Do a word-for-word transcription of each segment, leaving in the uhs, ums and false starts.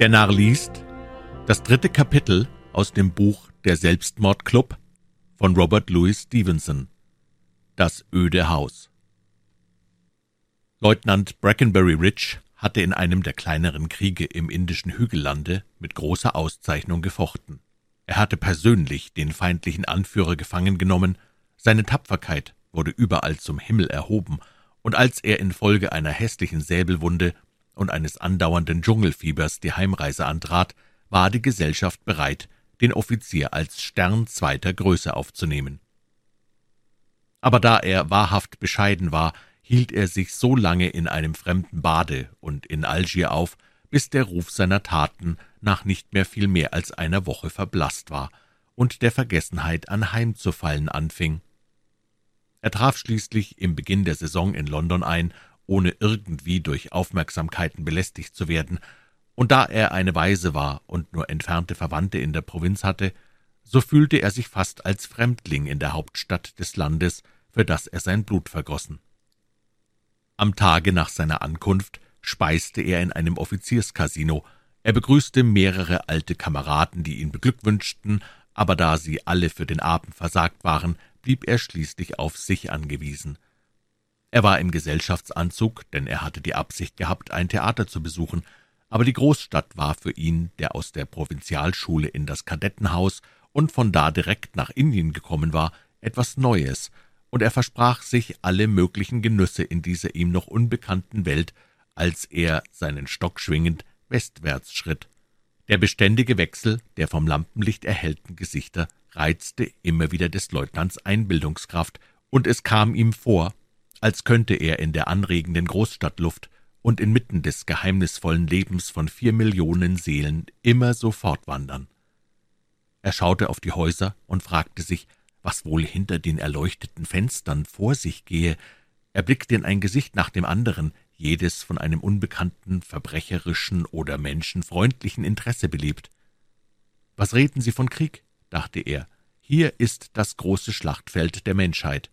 Der Narr liest das dritte Kapitel aus dem Buch Der Selbstmordclub von Robert Louis Stevenson, Das öde Haus. Leutnant Brackenbury Rich hatte in einem der kleineren Kriege im indischen Hügellande mit großer Auszeichnung gefochten. Er hatte persönlich den feindlichen Anführer gefangen genommen, seine Tapferkeit wurde überall zum Himmel erhoben, und als er infolge einer hässlichen Säbelwunde und eines andauernden Dschungelfiebers die Heimreise antrat, war die Gesellschaft bereit, den Offizier als Stern zweiter Größe aufzunehmen. Aber da er wahrhaft bescheiden war, hielt er sich so lange in einem fremden Bade und in Algier auf, bis der Ruf seiner Taten nach nicht mehr viel mehr als einer Woche verblasst war und der Vergessenheit anheimzufallen anfing. Er traf schließlich im Beginn der Saison in London ein, ohne irgendwie durch Aufmerksamkeiten belästigt zu werden, und da er eine Waise war und nur entfernte Verwandte in der Provinz hatte, so fühlte er sich fast als Fremdling in der Hauptstadt des Landes, für das er sein Blut vergossen. Am Tage nach seiner Ankunft speiste er in einem Offizierscasino. Er begrüßte mehrere alte Kameraden, die ihn beglückwünschten, aber da sie alle für den Abend versagt waren, blieb er schließlich auf sich angewiesen. Er war im Gesellschaftsanzug, denn er hatte die Absicht gehabt, ein Theater zu besuchen, aber die Großstadt war für ihn, der aus der Provinzialschule in das Kadettenhaus und von da direkt nach Indien gekommen war, etwas Neues, und er versprach sich alle möglichen Genüsse in dieser ihm noch unbekannten Welt, als er, seinen Stock schwingend, westwärts schritt. Der beständige Wechsel der vom Lampenlicht erhellten Gesichter reizte immer wieder des Leutnants Einbildungskraft, und es kam ihm vor, als könnte er in der anregenden Großstadtluft und inmitten des geheimnisvollen Lebens von vier Millionen Seelen immer so fortwandern. Er schaute auf die Häuser und fragte sich, was wohl hinter den erleuchteten Fenstern vor sich gehe. Er blickte in ein Gesicht nach dem anderen, jedes von einem unbekannten, verbrecherischen oder menschenfreundlichen Interesse belebt. »Was reden Sie von Krieg?« dachte er. »Hier ist das große Schlachtfeld der Menschheit.«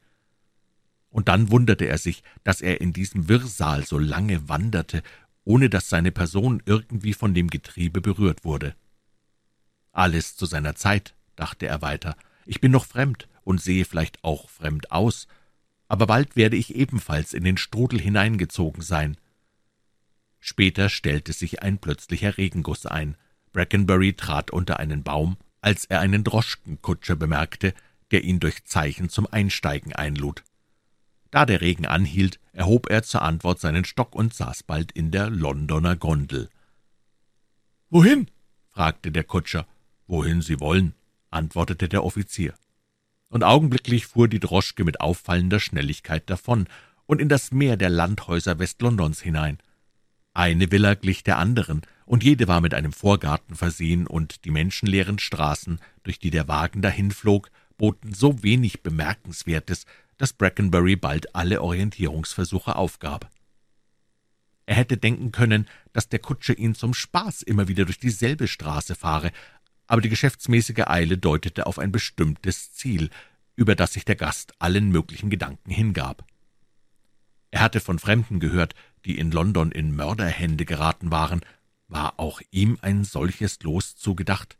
Und dann wunderte er sich, dass er in diesem Wirrsal so lange wanderte, ohne dass seine Person irgendwie von dem Getriebe berührt wurde. »Alles zu seiner Zeit«, dachte er weiter, »ich bin noch fremd und sehe vielleicht auch fremd aus, aber bald werde ich ebenfalls in den Strudel hineingezogen sein.« Später stellte sich ein plötzlicher Regenguss ein. Brackenbury trat unter einen Baum, als er einen Droschkenkutscher bemerkte, der ihn durch Zeichen zum Einsteigen einlud. Da der Regen anhielt, erhob er zur Antwort seinen Stock und saß bald in der Londoner Gondel. »Wohin?« fragte der Kutscher. »Wohin Sie wollen«, antwortete der Offizier. Und augenblicklich fuhr die Droschke mit auffallender Schnelligkeit davon und in das Meer der Landhäuser Westlondons hinein. Eine Villa glich der anderen, und jede war mit einem Vorgarten versehen, und die menschenleeren Straßen, durch die der Wagen dahinflog, boten so wenig Bemerkenswertes, dass Brackenbury bald alle Orientierungsversuche aufgab. Er hätte denken können, dass der Kutscher ihn zum Spaß immer wieder durch dieselbe Straße fahre, aber die geschäftsmäßige Eile deutete auf ein bestimmtes Ziel, über das sich der Gast allen möglichen Gedanken hingab. Er hatte von Fremden gehört, die in London in Mörderhände geraten waren. War auch ihm ein solches Los zugedacht?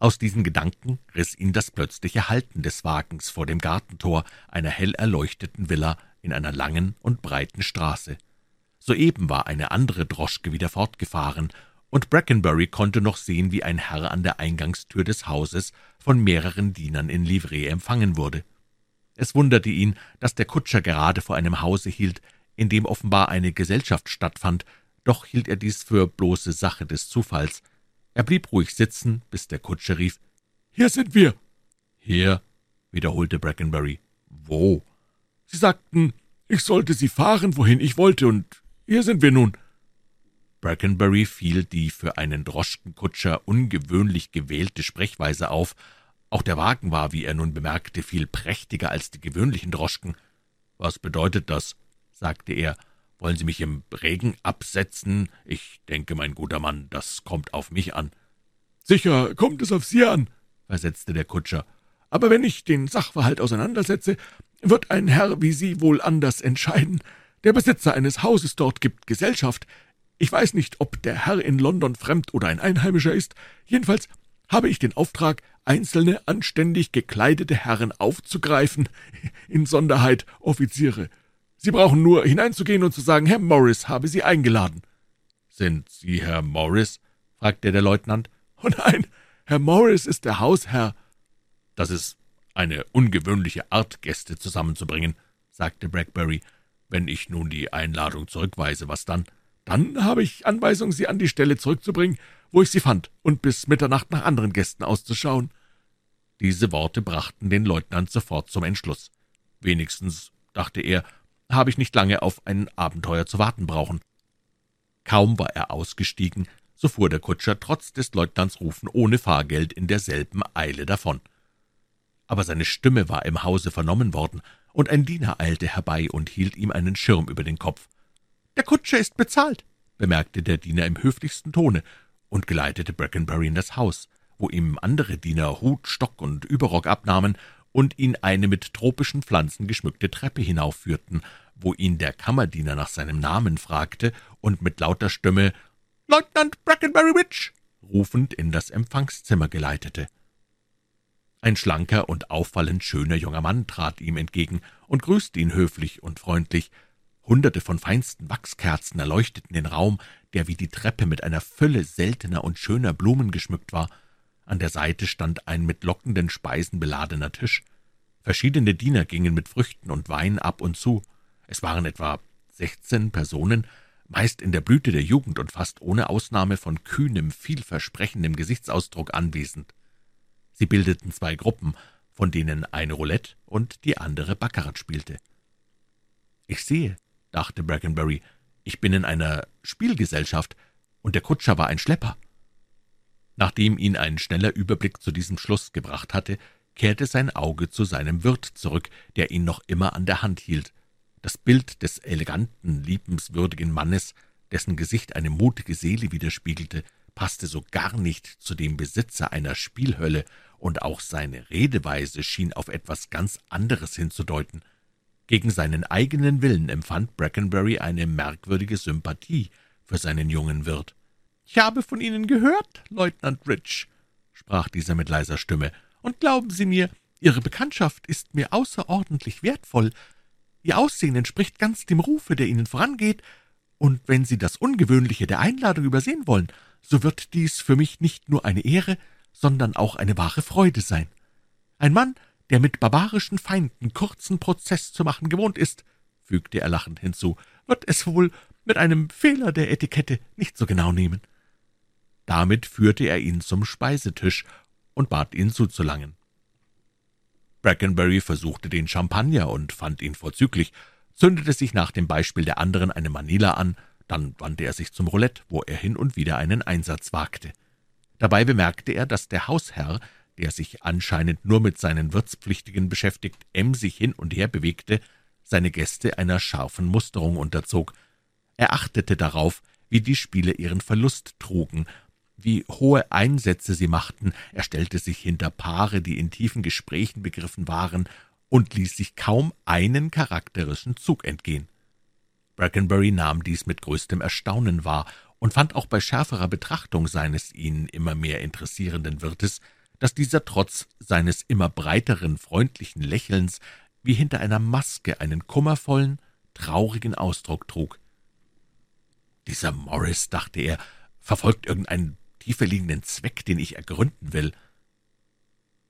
Aus diesen Gedanken riss ihn das plötzliche Halten des Wagens vor dem Gartentor einer hell erleuchteten Villa in einer langen und breiten Straße. Soeben war eine andere Droschke wieder fortgefahren, und Brackenbury konnte noch sehen, wie ein Herr an der Eingangstür des Hauses von mehreren Dienern in Livree empfangen wurde. Es wunderte ihn, dass der Kutscher gerade vor einem Hause hielt, in dem offenbar eine Gesellschaft stattfand, doch hielt er dies für bloße Sache des Zufalls. Er blieb ruhig sitzen, bis der Kutscher rief, »Hier sind wir!« »Hier«, wiederholte Brackenbury, »wo?« »Sie sagten, ich sollte Sie fahren, wohin ich wollte, und hier sind wir nun.« Brackenbury fiel die für einen Droschkenkutscher ungewöhnlich gewählte Sprechweise auf. Auch der Wagen war, wie er nun bemerkte, viel prächtiger als die gewöhnlichen Droschken. »Was bedeutet das?« sagte er. »Wollen Sie mich im Regen absetzen? Ich denke, mein guter Mann, das kommt auf mich an.« »Sicher kommt es auf Sie an«, versetzte der Kutscher. »Aber wenn ich den Sachverhalt auseinandersetze, wird ein Herr wie Sie wohl anders entscheiden. Der Besitzer eines Hauses dort gibt Gesellschaft. Ich weiß nicht, ob der Herr in London fremd oder ein Einheimischer ist. Jedenfalls habe ich den Auftrag, einzelne anständig gekleidete Herren aufzugreifen, insonderheit Offiziere. Sie brauchen nur hineinzugehen und zu sagen, Herr Morris habe Sie eingeladen.« »Sind Sie Herr Morris?« fragte der Leutnant. »Oh nein, Herr Morris ist der Hausherr.« »Das ist eine ungewöhnliche Art, Gäste zusammenzubringen,« sagte Brackenbury. »Wenn ich nun die Einladung zurückweise, was dann?« »Dann habe ich Anweisung, Sie an die Stelle zurückzubringen, wo ich Sie fand, und bis Mitternacht nach anderen Gästen auszuschauen.« Diese Worte brachten den Leutnant sofort zum Entschluss. Wenigstens, dachte er, habe ich nicht lange auf ein Abenteuer zu warten brauchen. Kaum war er ausgestiegen, so fuhr der Kutscher trotz des Leutnants Rufen ohne Fahrgeld in derselben Eile davon. Aber seine Stimme war im Hause vernommen worden, und ein Diener eilte herbei und hielt ihm einen Schirm über den Kopf. »Der Kutscher ist bezahlt«, bemerkte der Diener im höflichsten Tone und geleitete Brackenbury in das Haus, wo ihm andere Diener Hut, Stock und Überrock abnahmen und ihn eine mit tropischen Pflanzen geschmückte Treppe hinaufführten, wo ihn der Kammerdiener nach seinem Namen fragte und mit lauter Stimme »Leutnant Brackenbury Rich« rufend in das Empfangszimmer geleitete. Ein schlanker und auffallend schöner junger Mann trat ihm entgegen und grüßte ihn höflich und freundlich. Hunderte von feinsten Wachskerzen erleuchteten den Raum, der wie die Treppe mit einer Fülle seltener und schöner Blumen geschmückt war. An der Seite stand ein mit lockenden Speisen beladener Tisch. Verschiedene Diener gingen mit Früchten und Wein ab und zu. Es waren etwa sechzehn Personen, meist in der Blüte der Jugend und fast ohne Ausnahme von kühnem, vielversprechendem Gesichtsausdruck anwesend. Sie bildeten zwei Gruppen, von denen eine Roulette und die andere Baccarat spielte. »Ich sehe«, dachte Brackenbury, »ich bin in einer Spielgesellschaft, und der Kutscher war ein Schlepper.« Nachdem ihn ein schneller Überblick zu diesem Schluss gebracht hatte, kehrte sein Auge zu seinem Wirt zurück, der ihn noch immer an der Hand hielt. Das Bild des eleganten, liebenswürdigen Mannes, dessen Gesicht eine mutige Seele widerspiegelte, passte so gar nicht zu dem Besitzer einer Spielhölle, und auch seine Redeweise schien auf etwas ganz anderes hinzudeuten. Gegen seinen eigenen Willen empfand Brackenbury eine merkwürdige Sympathie für seinen jungen Wirt. »Ich habe von Ihnen gehört, Leutnant Rich«, sprach dieser mit leiser Stimme, »und glauben Sie mir, Ihre Bekanntschaft ist mir außerordentlich wertvoll. Ihr Aussehen entspricht ganz dem Rufe, der Ihnen vorangeht, und wenn Sie das Ungewöhnliche der Einladung übersehen wollen, so wird dies für mich nicht nur eine Ehre, sondern auch eine wahre Freude sein. Ein Mann, der mit barbarischen Feinden kurzen Prozess zu machen gewohnt ist«, fügte er lachend hinzu, »wird es wohl mit einem Fehler der Etikette nicht so genau nehmen.« Damit führte er ihn zum Speisetisch und bat ihn zuzulangen. Brackenbury versuchte den Champagner und fand ihn vorzüglich, zündete sich nach dem Beispiel der anderen eine Manila an, dann wandte er sich zum Roulette, wo er hin und wieder einen Einsatz wagte. Dabei bemerkte er, dass der Hausherr, der sich anscheinend nur mit seinen Wirtspflichtigen beschäftigt, emsig hin und her bewegte, seine Gäste einer scharfen Musterung unterzog. Er achtete darauf, wie die Spiele ihren Verlust trugen, wie hohe Einsätze sie machten, er stellte sich hinter Paare, die in tiefen Gesprächen begriffen waren, und ließ sich kaum einen charakteristischen Zug entgehen. Brackenbury nahm dies mit größtem Erstaunen wahr und fand auch bei schärferer Betrachtung seines ihn immer mehr interessierenden Wirtes, dass dieser trotz seines immer breiteren, freundlichen Lächelns wie hinter einer Maske einen kummervollen, traurigen Ausdruck trug. »Dieser Morris«, dachte er, »verfolgt irgendeinen tieferliegenden Zweck, den ich ergründen will.«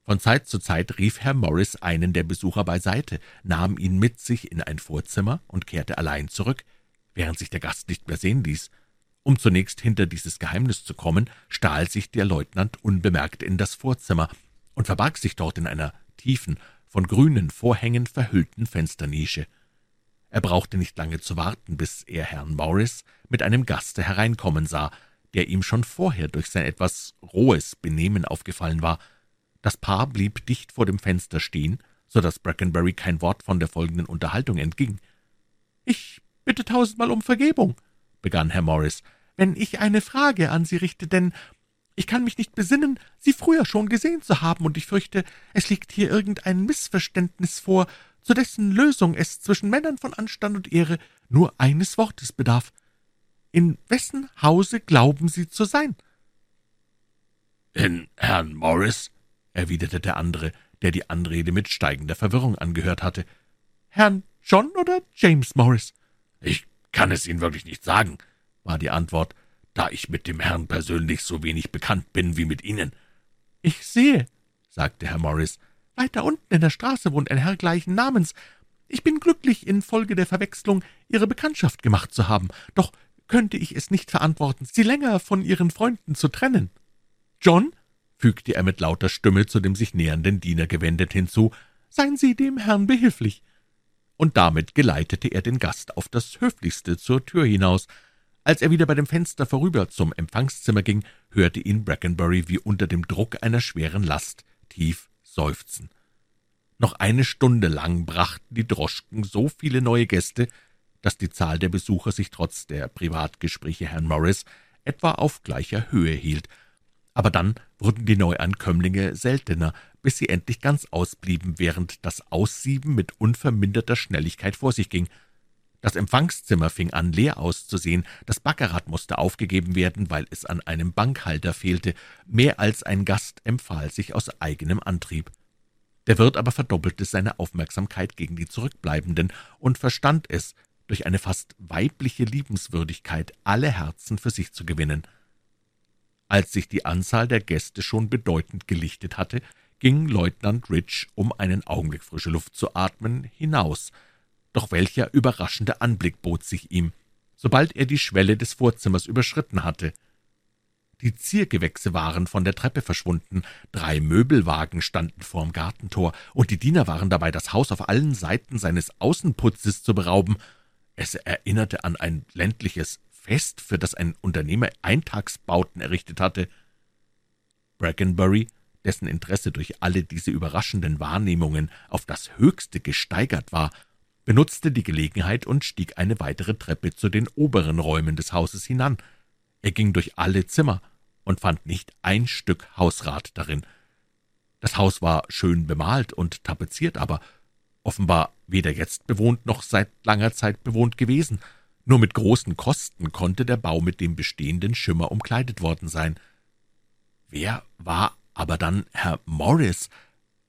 Von Zeit zu Zeit rief Herr Morris einen der Besucher beiseite, nahm ihn mit sich in ein Vorzimmer und kehrte allein zurück, während sich der Gast nicht mehr sehen ließ. Um zunächst hinter dieses Geheimnis zu kommen, stahl sich der Leutnant unbemerkt in das Vorzimmer und verbarg sich dort in einer tiefen, von grünen Vorhängen verhüllten Fensternische. Er brauchte nicht lange zu warten, bis er Herrn Morris mit einem Gaste hereinkommen sah, der ihm schon vorher durch sein etwas rohes Benehmen aufgefallen war. Das Paar blieb dicht vor dem Fenster stehen, so dass Brackenbury kein Wort von der folgenden Unterhaltung entging. »Ich bitte tausendmal um Vergebung«, begann Herr Morris, »wenn ich eine Frage an Sie richte, denn ich kann mich nicht besinnen, Sie früher schon gesehen zu haben, und ich fürchte, es liegt hier irgendein Missverständnis vor, zu dessen Lösung es zwischen Männern von Anstand und Ehre nur eines Wortes bedarf. In wessen Hause glauben Sie zu sein?« »In Herrn Morris«, erwiderte der andere, der die Anrede mit steigender Verwirrung angehört hatte. »Herrn John oder James Morris?« »Ich kann es Ihnen wirklich nicht sagen«, war die Antwort, »da ich mit dem Herrn persönlich so wenig bekannt bin wie mit Ihnen.« »Ich sehe«, sagte Herr Morris, »weiter unten in der Straße wohnt ein Herr gleichen Namens. Ich bin glücklich, infolge der Verwechslung Ihre Bekanntschaft gemacht zu haben, doch könnte ich es nicht verantworten, Sie länger von Ihren Freunden zu trennen.« »John«, fügte er mit lauter Stimme zu dem sich nähernden Diener gewendet hinzu, »seien Sie dem Herrn behilflich.« Und damit geleitete er den Gast auf das Höflichste zur Tür hinaus. Als er wieder bei dem Fenster vorüber zum Empfangszimmer ging, hörte ihn Brackenbury wie unter dem Druck einer schweren Last tief seufzen. Noch eine Stunde lang brachten die Droschken so viele neue Gäste, dass die Zahl der Besucher sich trotz der Privatgespräche Herrn Morris etwa auf gleicher Höhe hielt. Aber dann wurden die Neuankömmlinge seltener, bis sie endlich ganz ausblieben, während das Aussieben mit unverminderter Schnelligkeit vor sich ging. Das Empfangszimmer fing an, leer auszusehen, das Baccarat musste aufgegeben werden, weil es an einem Bankhalter fehlte, mehr als ein Gast empfahl sich aus eigenem Antrieb. Der Wirt aber verdoppelte seine Aufmerksamkeit gegen die Zurückbleibenden und verstand es, durch eine fast weibliche Liebenswürdigkeit alle Herzen für sich zu gewinnen. Als sich die Anzahl der Gäste schon bedeutend gelichtet hatte, ging Leutnant Rich, um einen Augenblick frische Luft zu atmen, hinaus. Doch welcher überraschende Anblick bot sich ihm, sobald er die Schwelle des Vorzimmers überschritten hatte. Die Ziergewächse waren von der Treppe verschwunden, drei Möbelwagen standen vorm Gartentor, und die Diener waren dabei, das Haus auf allen Seiten seines Außenputzes zu berauben. Es erinnerte an ein ländliches Fest, für das ein Unternehmer Eintagsbauten errichtet hatte. Brackenbury, dessen Interesse durch alle diese überraschenden Wahrnehmungen auf das Höchste gesteigert war, benutzte die Gelegenheit und stieg eine weitere Treppe zu den oberen Räumen des Hauses hinan. Er ging durch alle Zimmer und fand nicht ein Stück Hausrat darin. Das Haus war schön bemalt und tapeziert, aber offenbar weder jetzt bewohnt noch seit langer Zeit bewohnt gewesen. Nur mit großen Kosten konnte der Bau mit dem bestehenden Schimmer umkleidet worden sein. Wer war aber dann Herr Morris?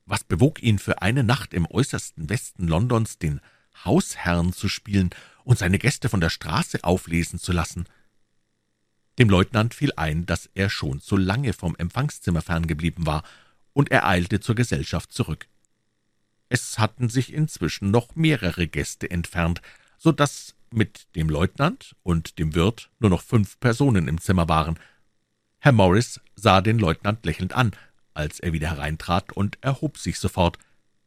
Was bewog ihn für eine Nacht im äußersten Westen Londons, den Hausherrn zu spielen und seine Gäste von der Straße auflesen zu lassen? Dem Leutnant fiel ein, dass er schon zu lange vom Empfangszimmer ferngeblieben war, und er eilte zur Gesellschaft zurück. Es hatten sich inzwischen noch mehrere Gäste entfernt, so dass mit dem Leutnant und dem Wirt nur noch fünf Personen im Zimmer waren. Herr Morris sah den Leutnant lächelnd an, als er wieder hereintrat, und erhob sich sofort.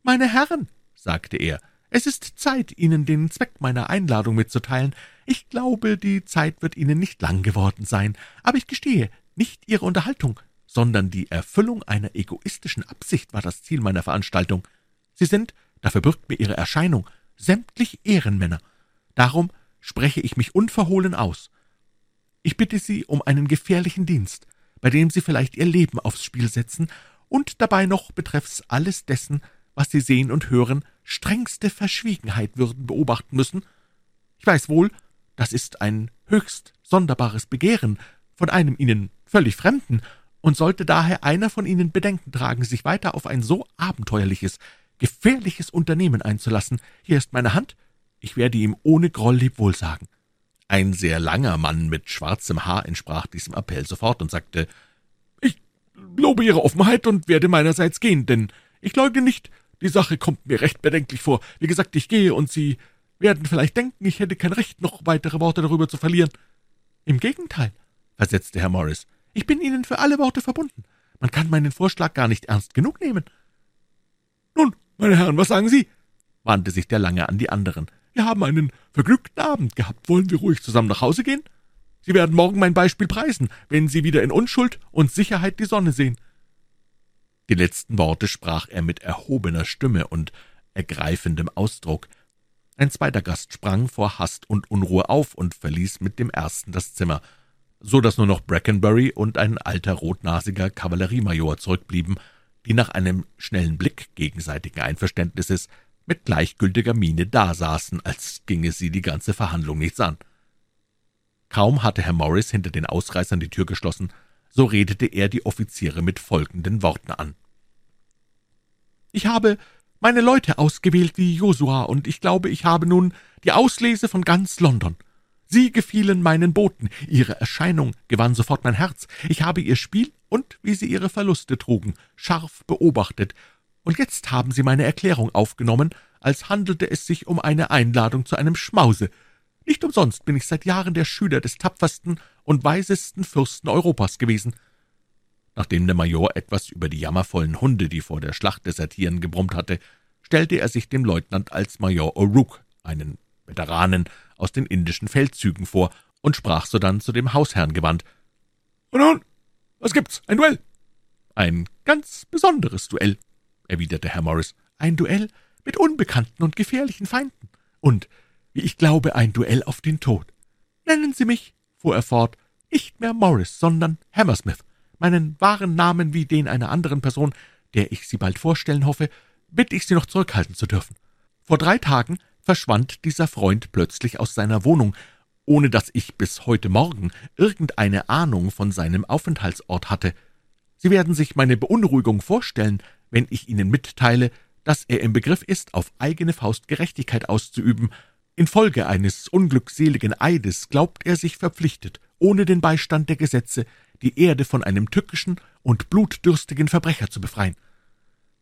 »Meine Herren«, sagte er, »es ist Zeit, Ihnen den Zweck meiner Einladung mitzuteilen. Ich glaube, die Zeit wird Ihnen nicht lang geworden sein, aber ich gestehe, nicht Ihre Unterhaltung, sondern die Erfüllung einer egoistischen Absicht war das Ziel meiner Veranstaltung. Sie sind, dafür bürgt mir Ihre Erscheinung, sämtlich Ehrenmänner. Darum spreche ich mich unverhohlen aus. Ich bitte Sie um einen gefährlichen Dienst, bei dem Sie vielleicht Ihr Leben aufs Spiel setzen und dabei noch betreffs alles dessen, was Sie sehen und hören, strengste Verschwiegenheit würden beobachten müssen. Ich weiß wohl, das ist ein höchst sonderbares Begehren von einem Ihnen völlig Fremden, und sollte daher einer von Ihnen Bedenken tragen, sich weiter auf ein so abenteuerliches, gefährliches Unternehmen einzulassen, hier ist meine Hand, ich werde ihm ohne Groll Lebewohl sagen.« Ein sehr langer Mann mit schwarzem Haar entsprach diesem Appell sofort und sagte, »Ich lobe Ihre Offenheit und werde meinerseits gehen, denn ich leugne nicht, die Sache kommt mir recht bedenklich vor. Wie gesagt, ich gehe, und Sie werden vielleicht denken, ich hätte kein Recht, noch weitere Worte darüber zu verlieren.« »Im Gegenteil«, versetzte Herr Morris, »ich bin Ihnen für alle Worte verbunden. Man kann meinen Vorschlag gar nicht ernst genug nehmen.« »Nun, meine Herren, was sagen Sie?« wandte sich der Lange an die anderen. »Wir haben einen vergnügten Abend gehabt. Wollen wir ruhig zusammen nach Hause gehen? Sie werden morgen mein Beispiel preisen, wenn Sie wieder in Unschuld und Sicherheit die Sonne sehen.« Die letzten Worte sprach er mit erhobener Stimme und ergreifendem Ausdruck. Ein zweiter Gast sprang vor Hast und Unruhe auf und verließ mit dem ersten das Zimmer, so dass nur noch Brackenbury und ein alter rotnasiger Kavalleriemajor zurückblieben, die nach einem schnellen Blick gegenseitigen Einverständnisses mit gleichgültiger Miene dasaßen, als ginge sie die ganze Verhandlung nichts an. Kaum hatte Herr Morris hinter den Ausreißern die Tür geschlossen, so redete er die Offiziere mit folgenden Worten an. »Ich habe meine Leute ausgewählt wie Josua, und ich glaube, ich habe nun die Auslese von ganz London. Sie gefielen meinen Boten, ihre Erscheinung gewann sofort mein Herz. Ich habe ihr Spiel und wie sie ihre Verluste trugen, scharf beobachtet, und jetzt haben sie meine Erklärung aufgenommen, als handelte es sich um eine Einladung zu einem Schmause. Nicht umsonst bin ich seit Jahren der Schüler des tapfersten und weisesten Fürsten Europas gewesen.« Nachdem der Major etwas über die jammervollen Hunde, die vor der Schlacht desertieren, gebrummt hatte, stellte er sich dem Leutnant als Major O'Rourke, einen Veteranen aus den indischen Feldzügen, vor und sprach sodann zu dem Hausherrn gewandt. »Und nun, was gibt's? Ein Duell?« »Ein ganz besonderes Duell«, erwiderte Herr Morris. »Ein Duell mit unbekannten und gefährlichen Feinden und, wie ich glaube, ein Duell auf den Tod. Nennen Sie mich«, fuhr er fort, »nicht mehr Morris, sondern Hammersmith. Meinen wahren Namen wie den einer anderen Person, der ich Sie bald vorstellen hoffe, bitte ich Sie noch zurückhalten zu dürfen. Vor drei Tagen verschwand dieser Freund plötzlich aus seiner Wohnung, ohne dass ich bis heute Morgen irgendeine Ahnung von seinem Aufenthaltsort hatte. Sie werden sich meine Beunruhigung vorstellen, wenn ich Ihnen mitteile, dass er im Begriff ist, auf eigene Faust Gerechtigkeit auszuüben. Infolge eines unglückseligen Eides glaubt er sich verpflichtet, ohne den Beistand der Gesetze, die Erde von einem tückischen und blutdürstigen Verbrecher zu befreien.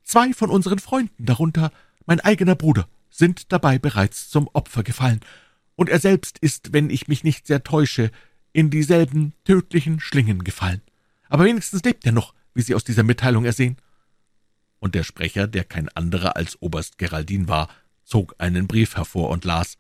Zwei von unseren Freunden, darunter mein eigener Bruder, sind dabei bereits zum Opfer gefallen, und er selbst ist, wenn ich mich nicht sehr täusche, in dieselben tödlichen Schlingen gefallen. Aber wenigstens lebt er noch, wie Sie aus dieser Mitteilung ersehen.« Und der Sprecher, der kein anderer als Oberst Geraldine war, zog einen Brief hervor und las: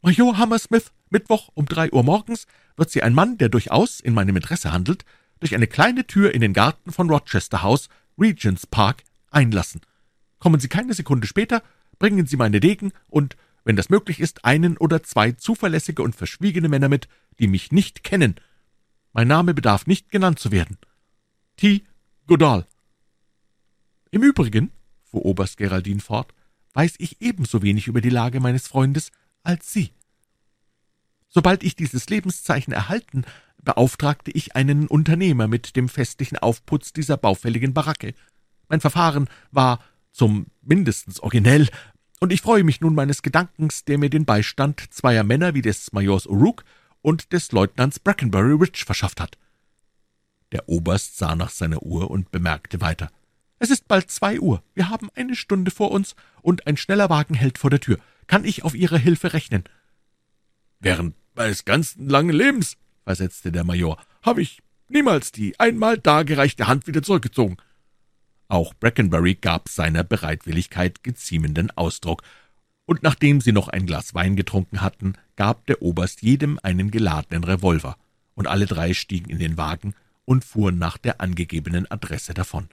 »Major Hammersmith, Mittwoch um drei Uhr morgens wird Sie ein Mann, der durchaus in meinem Interesse handelt, durch eine kleine Tür in den Garten von Rochester House, Regents Park, einlassen. Kommen Sie keine Sekunde später, bringen Sie meine Degen und, wenn das möglich ist, einen oder zwei zuverlässige und verschwiegene Männer mit, die mich nicht kennen. Mein Name bedarf nicht genannt zu werden. T. Godall.« »Im Übrigen«, fuhr Oberst Geraldine fort, »weiß ich ebenso wenig über die Lage meines Freundes als Sie. Sobald ich dieses Lebenszeichen erhalten, beauftragte ich einen Unternehmer mit dem festlichen Aufputz dieser baufälligen Baracke. Mein Verfahren war zum mindestens originell, und ich freue mich nun meines Gedankens, der mir den Beistand zweier Männer wie des Majors O'Rourke und des Leutnants Brackenbury Rich verschafft hat.« Der Oberst sah nach seiner Uhr und bemerkte weiter: »Es ist bald zwei Uhr, wir haben eine Stunde vor uns, und ein schneller Wagen hält vor der Tür. Kann ich auf Ihre Hilfe rechnen?« »Während meines ganzen langen Lebens«, versetzte der Major, »habe ich niemals die einmal dargereichte Hand wieder zurückgezogen.« Auch Brackenbury gab seiner Bereitwilligkeit geziemenden Ausdruck, und nachdem sie noch ein Glas Wein getrunken hatten, gab der Oberst jedem einen geladenen Revolver, und alle drei stiegen in den Wagen und fuhren nach der angegebenen Adresse davon.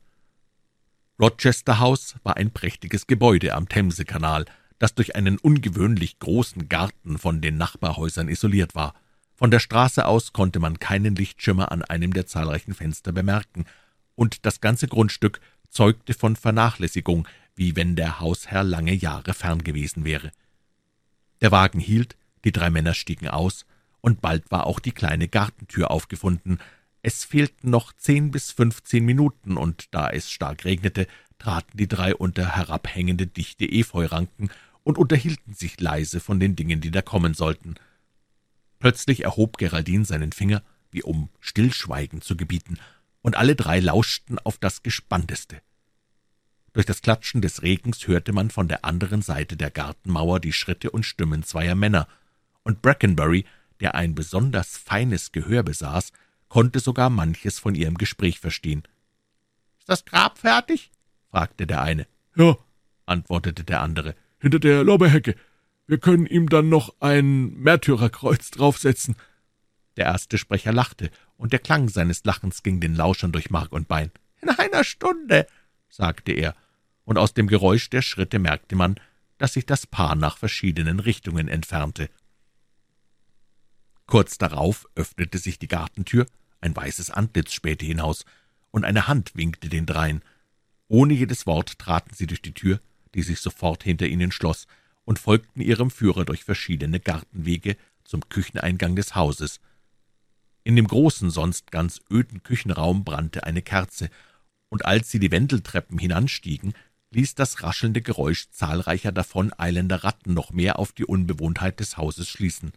Rochester House war ein prächtiges Gebäude am Themsekanal, das durch einen ungewöhnlich großen Garten von den Nachbarhäusern isoliert war. Von der Straße aus konnte man keinen Lichtschimmer an einem der zahlreichen Fenster bemerken, und das ganze Grundstück zeugte von Vernachlässigung, wie wenn der Hausherr lange Jahre fern gewesen wäre. Der Wagen hielt, die drei Männer stiegen aus, und bald war auch die kleine Gartentür aufgefunden. Es fehlten noch zehn bis fünfzehn Minuten, und da es stark regnete, traten die drei unter herabhängende, dichte Efeuranken und unterhielten sich leise von den Dingen, die da kommen sollten. Plötzlich erhob Geraldine seinen Finger, wie um Stillschweigen zu gebieten, und alle drei lauschten auf das Gespannteste. Durch das Klatschen des Regens hörte man von der anderen Seite der Gartenmauer die Schritte und Stimmen zweier Männer, und Brackenbury, der ein besonders feines Gehör besaß, konnte sogar manches von ihrem Gespräch verstehen. »Ist das Grab fertig?« fragte der eine. »Ja«, antwortete der andere, »hinter der Lorbeerhecke. Wir können ihm dann noch ein Märtyrerkreuz draufsetzen.« Der erste Sprecher lachte, und der Klang seines Lachens ging den Lauschern durch Mark und Bein. »In einer Stunde«, sagte er, und aus dem Geräusch der Schritte merkte man, dass sich das Paar nach verschiedenen Richtungen entfernte. Kurz darauf öffnete sich die Gartentür, ein weißes Antlitz spähte hinaus, und eine Hand winkte den dreien. Ohne jedes Wort traten sie durch die Tür, die sich sofort hinter ihnen schloss, und folgten ihrem Führer durch verschiedene Gartenwege zum Kücheneingang des Hauses, In dem großen, sonst ganz öden Küchenraum brannte eine Kerze, und als sie die Wendeltreppen hinanstiegen, ließ das raschelnde Geräusch zahlreicher davon eilender Ratten noch mehr auf die Unbewohntheit des Hauses schließen.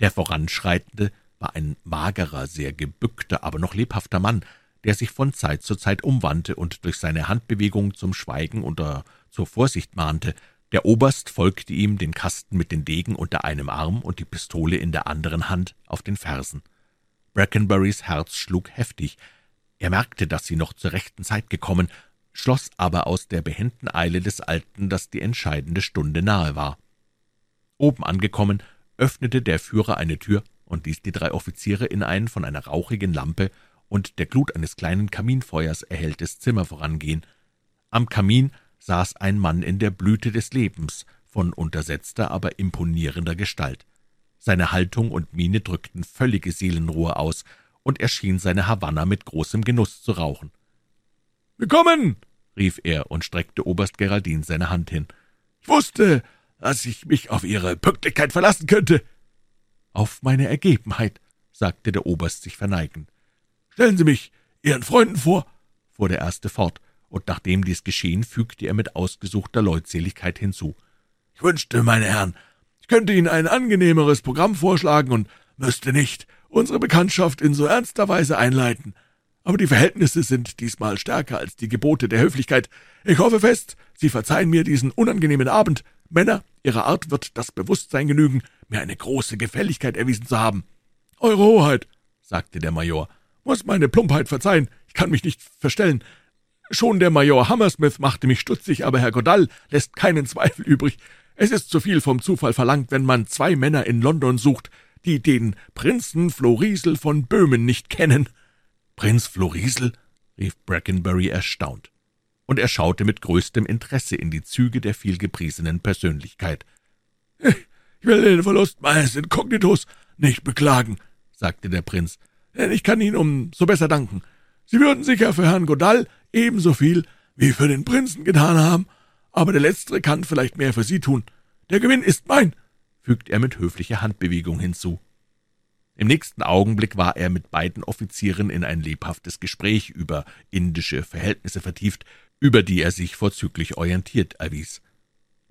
Der Voranschreitende war ein magerer, sehr gebückter, aber noch lebhafter Mann, der sich von Zeit zu Zeit umwandte und durch seine Handbewegungen zum Schweigen oder zur Vorsicht mahnte. Der Oberst folgte ihm, den Kasten mit den Degen unter einem Arm und die Pistole in der anderen Hand auf den Fersen. Brackenburys Herz schlug heftig. Er merkte, dass sie noch zur rechten Zeit gekommen, schloss aber aus der behenden Eile des Alten, dass die entscheidende Stunde nahe war. Oben angekommen, öffnete der Führer eine Tür und ließ die drei Offiziere in ein von einer rauchigen Lampe und der Glut eines kleinen Kaminfeuers erhelltes Zimmer vorangehen. Am Kamin saß ein Mann in der Blüte des Lebens, von untersetzter, aber imponierender Gestalt. Seine Haltung und Miene drückten völlige Seelenruhe aus, und er schien seine Havanna mit großem Genuss zu rauchen. »Willkommen«, rief er und streckte Oberst Geraldine seine Hand hin. »Ich wusste, dass ich mich auf Ihre Pünktlichkeit verlassen könnte.« »Auf meine Ergebenheit«, sagte der Oberst sich verneigend. »Stellen Sie mich Ihren Freunden vor«, fuhr der Erste fort, und nachdem dies geschehen, fügte er mit ausgesuchter Leutseligkeit hinzu. »Ich wünschte, meine Herren, ich könnte Ihnen ein angenehmeres Programm vorschlagen und müsste nicht unsere Bekanntschaft in so ernster Weise einleiten. Aber die Verhältnisse sind diesmal stärker als die Gebote der Höflichkeit. Ich hoffe fest, Sie verzeihen mir diesen unangenehmen Abend. Männer Ihrer Art wird das Bewusstsein genügen, mir eine große Gefälligkeit erwiesen zu haben.« »Eure Hoheit«, sagte der Major, »muss meine Plumpheit verzeihen, ich kann mich nicht verstellen. Schon der Major Hammersmith machte mich stutzig, aber Herr Godall lässt keinen Zweifel übrig. Es ist zu viel vom Zufall verlangt, wenn man zwei Männer in London sucht, die den Prinzen Florizel von Böhmen nicht kennen.« »Prinz Florizel?« rief Brackenbury erstaunt, und er schaute mit größtem Interesse in die Züge der vielgepriesenen Persönlichkeit. »Ich will den Verlust meines Inkognitos nicht beklagen«, sagte der Prinz, »denn ich kann Ihnen umso besser danken. Sie würden sicher für Herrn Godall ebenso viel wie für den Prinzen getan haben, aber der Letztere kann vielleicht mehr für Sie tun. Der Gewinn ist mein«, fügt er mit höflicher Handbewegung hinzu. Im nächsten Augenblick war er mit beiden Offizieren in ein lebhaftes Gespräch über indische Verhältnisse vertieft, über die er sich vorzüglich orientiert erwies.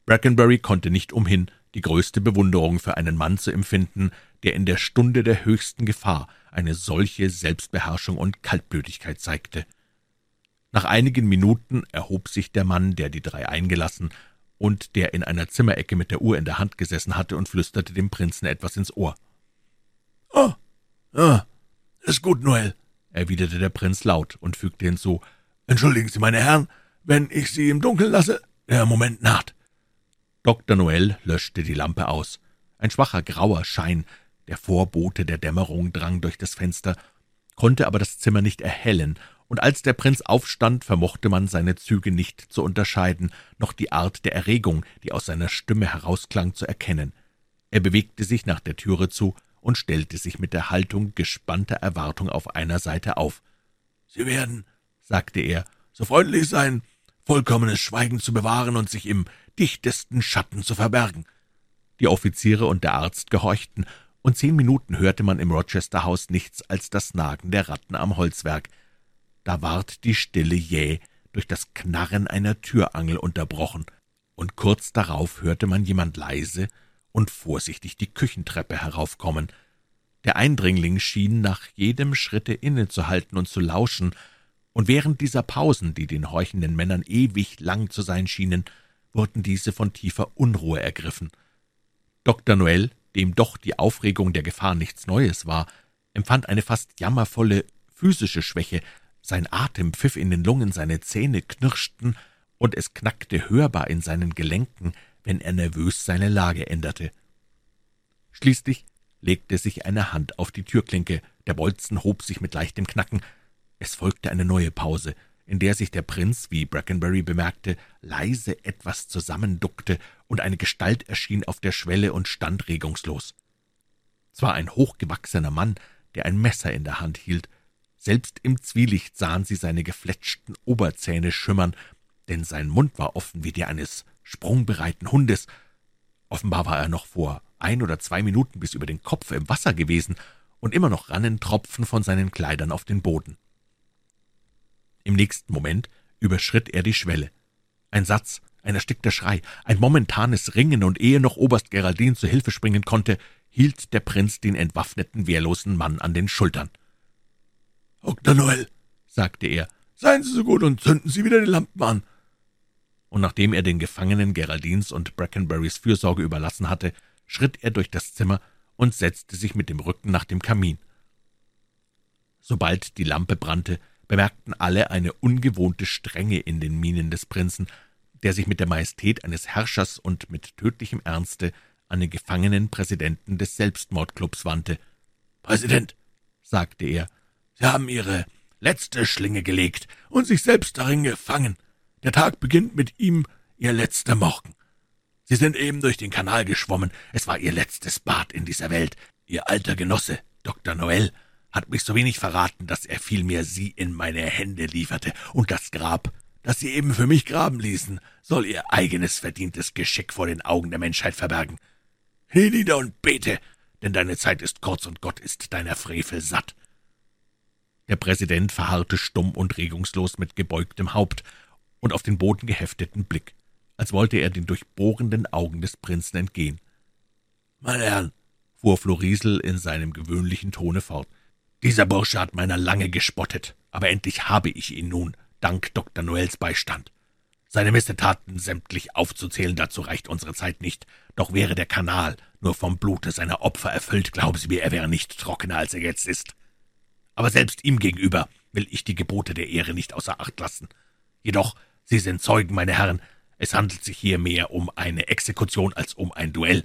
Brackenbury konnte nicht umhin, die größte Bewunderung für einen Mann zu empfinden, der in der Stunde der höchsten Gefahr eine solche Selbstbeherrschung und Kaltblütigkeit zeigte. Nach einigen Minuten erhob sich der Mann, der die drei eingelassen und der in einer Zimmerecke mit der Uhr in der Hand gesessen hatte, und flüsterte dem Prinzen etwas ins Ohr. »Oh, ja, ist gut, Noël«, erwiderte der Prinz laut und fügte hinzu, »Entschuldigen Sie, meine Herren, wenn ich Sie im Dunkeln lasse, der Moment naht.« Doktor Noël löschte die Lampe aus. Ein schwacher grauer Schein, der Vorbote der Dämmerung, drang durch das Fenster, konnte aber das Zimmer nicht erhellen, und als der Prinz aufstand, vermochte man seine Züge nicht zu unterscheiden, noch die Art der Erregung, die aus seiner Stimme herausklang, zu erkennen. Er bewegte sich nach der Türe zu und stellte sich mit der Haltung gespannter Erwartung auf einer Seite auf. »Sie werden«, sagte er, »so freundlich sein, vollkommenes Schweigen zu bewahren und sich im dichtesten Schatten zu verbergen.« Die Offiziere und der Arzt gehorchten, und zehn Minuten hörte man im Rochester House nichts als das Nagen der Ratten am Holzwerk. Da ward die Stille jäh durch das Knarren einer Türangel unterbrochen, und kurz darauf hörte man jemand leise und vorsichtig die Küchentreppe heraufkommen. Der Eindringling schien nach jedem Schritte innezuhalten und zu lauschen, und während dieser Pausen, die den horchenden Männern ewig lang zu sein schienen, wurden diese von tiefer Unruhe ergriffen. Doktor Noël, dem doch die Aufregung der Gefahr nichts Neues war, empfand eine fast jammervolle physische Schwäche. Sein Atem pfiff in den Lungen, seine Zähne knirschten, und es knackte hörbar in seinen Gelenken, wenn er nervös seine Lage änderte. Schließlich legte sich eine Hand auf die Türklinke, der Bolzen hob sich mit leichtem Knacken. Es folgte eine neue Pause, in der sich der Prinz, wie Brackenbury bemerkte, leise etwas zusammenduckte, und eine Gestalt erschien auf der Schwelle und stand regungslos. Es war ein hochgewachsener Mann, der ein Messer in der Hand hielt. Selbst im Zwielicht sahen sie seine gefletschten Oberzähne schimmern, denn sein Mund war offen wie der eines sprungbereiten Hundes. Offenbar war er noch vor ein oder zwei Minuten bis über den Kopf im Wasser gewesen, und immer noch rannen Tropfen von seinen Kleidern auf den Boden. Im nächsten Moment überschritt er die Schwelle. Ein Satz, ein erstickter Schrei, ein momentanes Ringen, und ehe noch Oberst Geraldine zu Hilfe springen konnte, hielt der Prinz den entwaffneten, wehrlosen Mann an den Schultern. »Doktor Noël«, sagte er, »seien Sie so gut und zünden Sie wieder die Lampen an.« Und nachdem er den Gefangenen Geraldines und Brackenburys Fürsorge überlassen hatte, schritt er durch das Zimmer und setzte sich mit dem Rücken nach dem Kamin. Sobald die Lampe brannte, bemerkten alle eine ungewohnte Strenge in den Mienen des Prinzen, der sich mit der Majestät eines Herrschers und mit tödlichem Ernste an den gefangenen Präsidenten des Selbstmordclubs wandte. »Präsident«, sagte er, »Sie haben Ihre letzte Schlinge gelegt und sich selbst darin gefangen. Der Tag beginnt mit ihm, Ihr letzter Morgen. Sie sind eben durch den Kanal geschwommen. Es war Ihr letztes Bad in dieser Welt. Ihr alter Genosse, Doktor Noël, hat mich so wenig verraten, dass er vielmehr Sie in meine Hände lieferte, und das Grab, das Sie eben für mich graben ließen, soll Ihr eigenes verdientes Geschick vor den Augen der Menschheit verbergen. Knie nieder und bete, denn deine Zeit ist kurz und Gott ist deiner Frevel satt.« Der Präsident verharrte stumm und regungslos mit gebeugtem Haupt und auf den Boden gehefteten Blick, als wollte er den durchbohrenden Augen des Prinzen entgehen. »Meine Herren«, fuhr Florizel in seinem gewöhnlichen Tone fort, »dieser Bursche hat meiner lange gespottet, aber endlich habe ich ihn nun, dank Doktor Noëls Beistand. Seine Missetaten sämtlich aufzuzählen, dazu reicht unsere Zeit nicht, doch wäre der Kanal nur vom Blute seiner Opfer erfüllt, glauben Sie mir, er wäre nicht trockener, als er jetzt ist. Aber selbst ihm gegenüber will ich die Gebote der Ehre nicht außer Acht lassen. Jedoch, Sie sind Zeugen, meine Herren, es handelt sich hier mehr um eine Exekution als um ein Duell,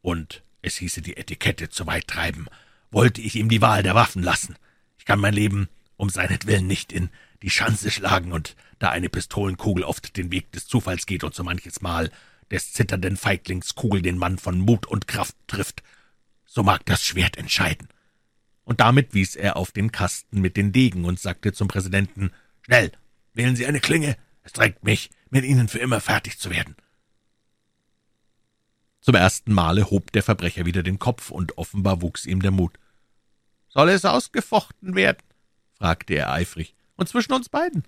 und es hieße die Etikette zu weit treiben, wollte ich ihm die Wahl der Waffen lassen. Ich kann mein Leben um seinetwillen nicht in die Schanze schlagen, und da eine Pistolenkugel oft den Weg des Zufalls geht und so manches Mal des zitternden Feiglings Kugel den Mann von Mut und Kraft trifft, so mag das Schwert entscheiden. Und damit wies er auf den Kasten mit den Degen und sagte zum Präsidenten, »Schnell, wählen Sie eine Klinge, es drängt mich, mit Ihnen für immer fertig zu werden.« Zum ersten Male hob der Verbrecher wieder den Kopf, und offenbar wuchs ihm der Mut. »Soll es ausgefochten werden?« fragte er eifrig, »und zwischen uns beiden?«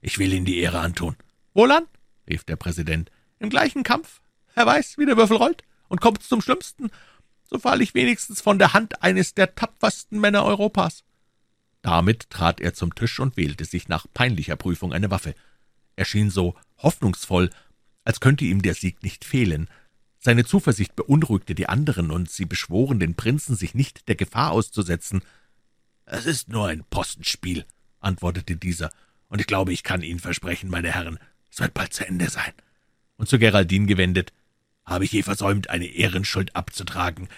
»Ich will Ihnen die Ehre antun.« »Wohlan?« rief der Präsident, »im gleichen Kampf, Herr weiß, wie der Würfel rollt, und kommt zum Schlimmsten, so falle ich wenigstens von der Hand eines der tapfersten Männer Europas.« Damit trat er zum Tisch und wählte sich nach peinlicher Prüfung eine Waffe. Er schien so hoffnungsvoll, als könnte ihm der Sieg nicht fehlen. Seine Zuversicht beunruhigte die anderen, und sie beschworen den Prinzen, sich nicht der Gefahr auszusetzen. »Es ist nur ein Postenspiel«, antwortete dieser, »und ich glaube, ich kann Ihnen versprechen, meine Herren, es wird bald zu Ende sein.« Und zu Geraldine gewendet, »habe ich je versäumt, eine Ehrenschuld abzutragen.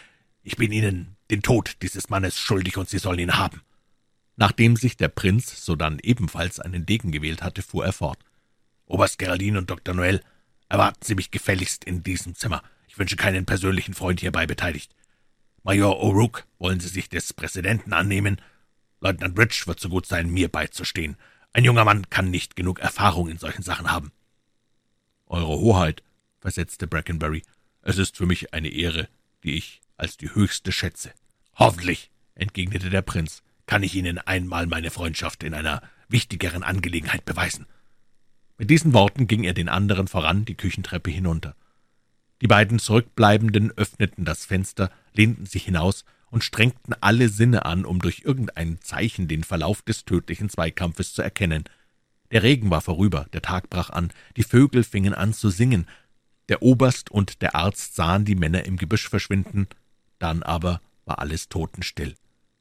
Ich bin Ihnen den Tod dieses Mannes schuldig, und Sie sollen ihn haben.« Nachdem sich der Prinz sodann ebenfalls einen Degen gewählt hatte, fuhr er fort. »Oberst Geraldine und Doktor Noël, erwarten Sie mich gefälligst in diesem Zimmer. Ich wünsche keinen persönlichen Freund hierbei beteiligt. Major O'Rourke, wollen Sie sich des Präsidenten annehmen? Leutnant Brackenbury Rich wird so gut sein, mir beizustehen. Ein junger Mann kann nicht genug Erfahrung in solchen Sachen haben.« »Eure Hoheit«, versetzte Brackenbury, »es ist für mich eine Ehre, die ich als die höchste schätze.« »Hoffentlich«, entgegnete der Prinz, »kann ich Ihnen einmal meine Freundschaft in einer wichtigeren Angelegenheit beweisen.« Mit diesen Worten ging er den anderen voran, die Küchentreppe hinunter. Die beiden Zurückbleibenden öffneten das Fenster, lehnten sich hinaus und strengten alle Sinne an, um durch irgendein Zeichen den Verlauf des tödlichen Zweikampfes zu erkennen. Der Regen war vorüber, der Tag brach an, die Vögel fingen an zu singen. Der Oberst und der Arzt sahen die Männer im Gebüsch verschwinden, dann aber war alles totenstill.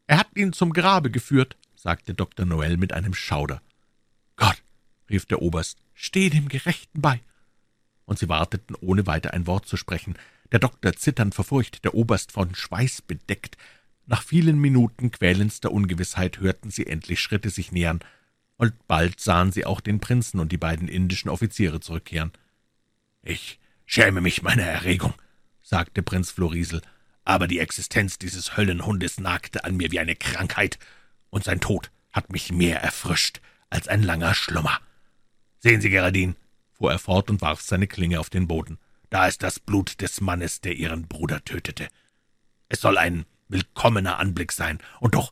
»Er hat ihn zum Grabe geführt«, sagte Doktor Noël mit einem Schauder. »Gott«, rief der Oberst, »steh dem Gerechten bei!« Und sie warteten, ohne weiter ein Wort zu sprechen. Der Doktor zitternd vor Furcht, der Oberst von Schweiß bedeckt. Nach vielen Minuten quälendster Ungewissheit hörten sie endlich Schritte sich nähern, und bald sahen sie auch den Prinzen und die beiden indischen Offiziere zurückkehren. »Ich schäme mich meiner Erregung«, sagte Prinz Florizel, »aber die Existenz dieses Höllenhundes nagte an mir wie eine Krankheit, und sein Tod hat mich mehr erfrischt als ein langer Schlummer. Sehen Sie, Geraldine«, fuhr er fort und warf seine Klinge auf den Boden, »da ist das Blut des Mannes, der Ihren Bruder tötete. Es soll ein willkommener Anblick sein. Und doch,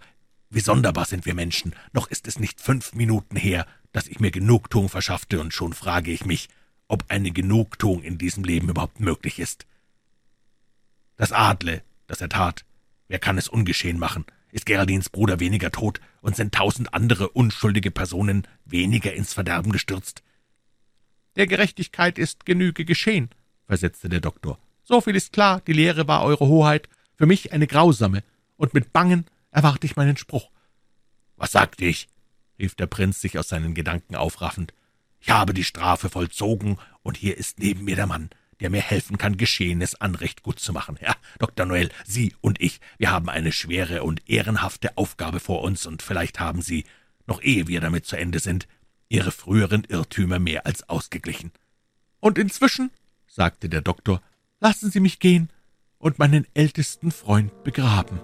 wie sonderbar sind wir Menschen, noch ist es nicht fünf Minuten her, dass ich mir Genugtuung verschaffte, und schon frage ich mich, ob eine Genugtuung in diesem Leben überhaupt möglich ist. Das Adle, das er tat, wer kann es ungeschehen machen? Ist Geraldines Bruder weniger tot und sind tausend andere unschuldige Personen weniger ins Verderben gestürzt? »Der Gerechtigkeit ist Genüge geschehen«, versetzte der Doktor. »So viel ist klar, die Lehre war eure Hoheit, für mich eine grausame, und mit Bangen erwarte ich meinen Spruch.« »Was sagte ich?« rief der Prinz, sich aus seinen Gedanken aufraffend. »Ich habe die Strafe vollzogen, und hier ist neben mir der Mann, der mir helfen kann, Geschehenes Anrecht gut zu machen. Ja, Doktor Noël, Sie und ich, wir haben eine schwere und ehrenhafte Aufgabe vor uns, und vielleicht haben Sie, noch ehe wir damit zu Ende sind, Ihre früheren Irrtümer mehr als ausgeglichen.« »Und inzwischen«, sagte der Doktor, »lassen Sie mich gehen und meinen ältesten Freund begraben.«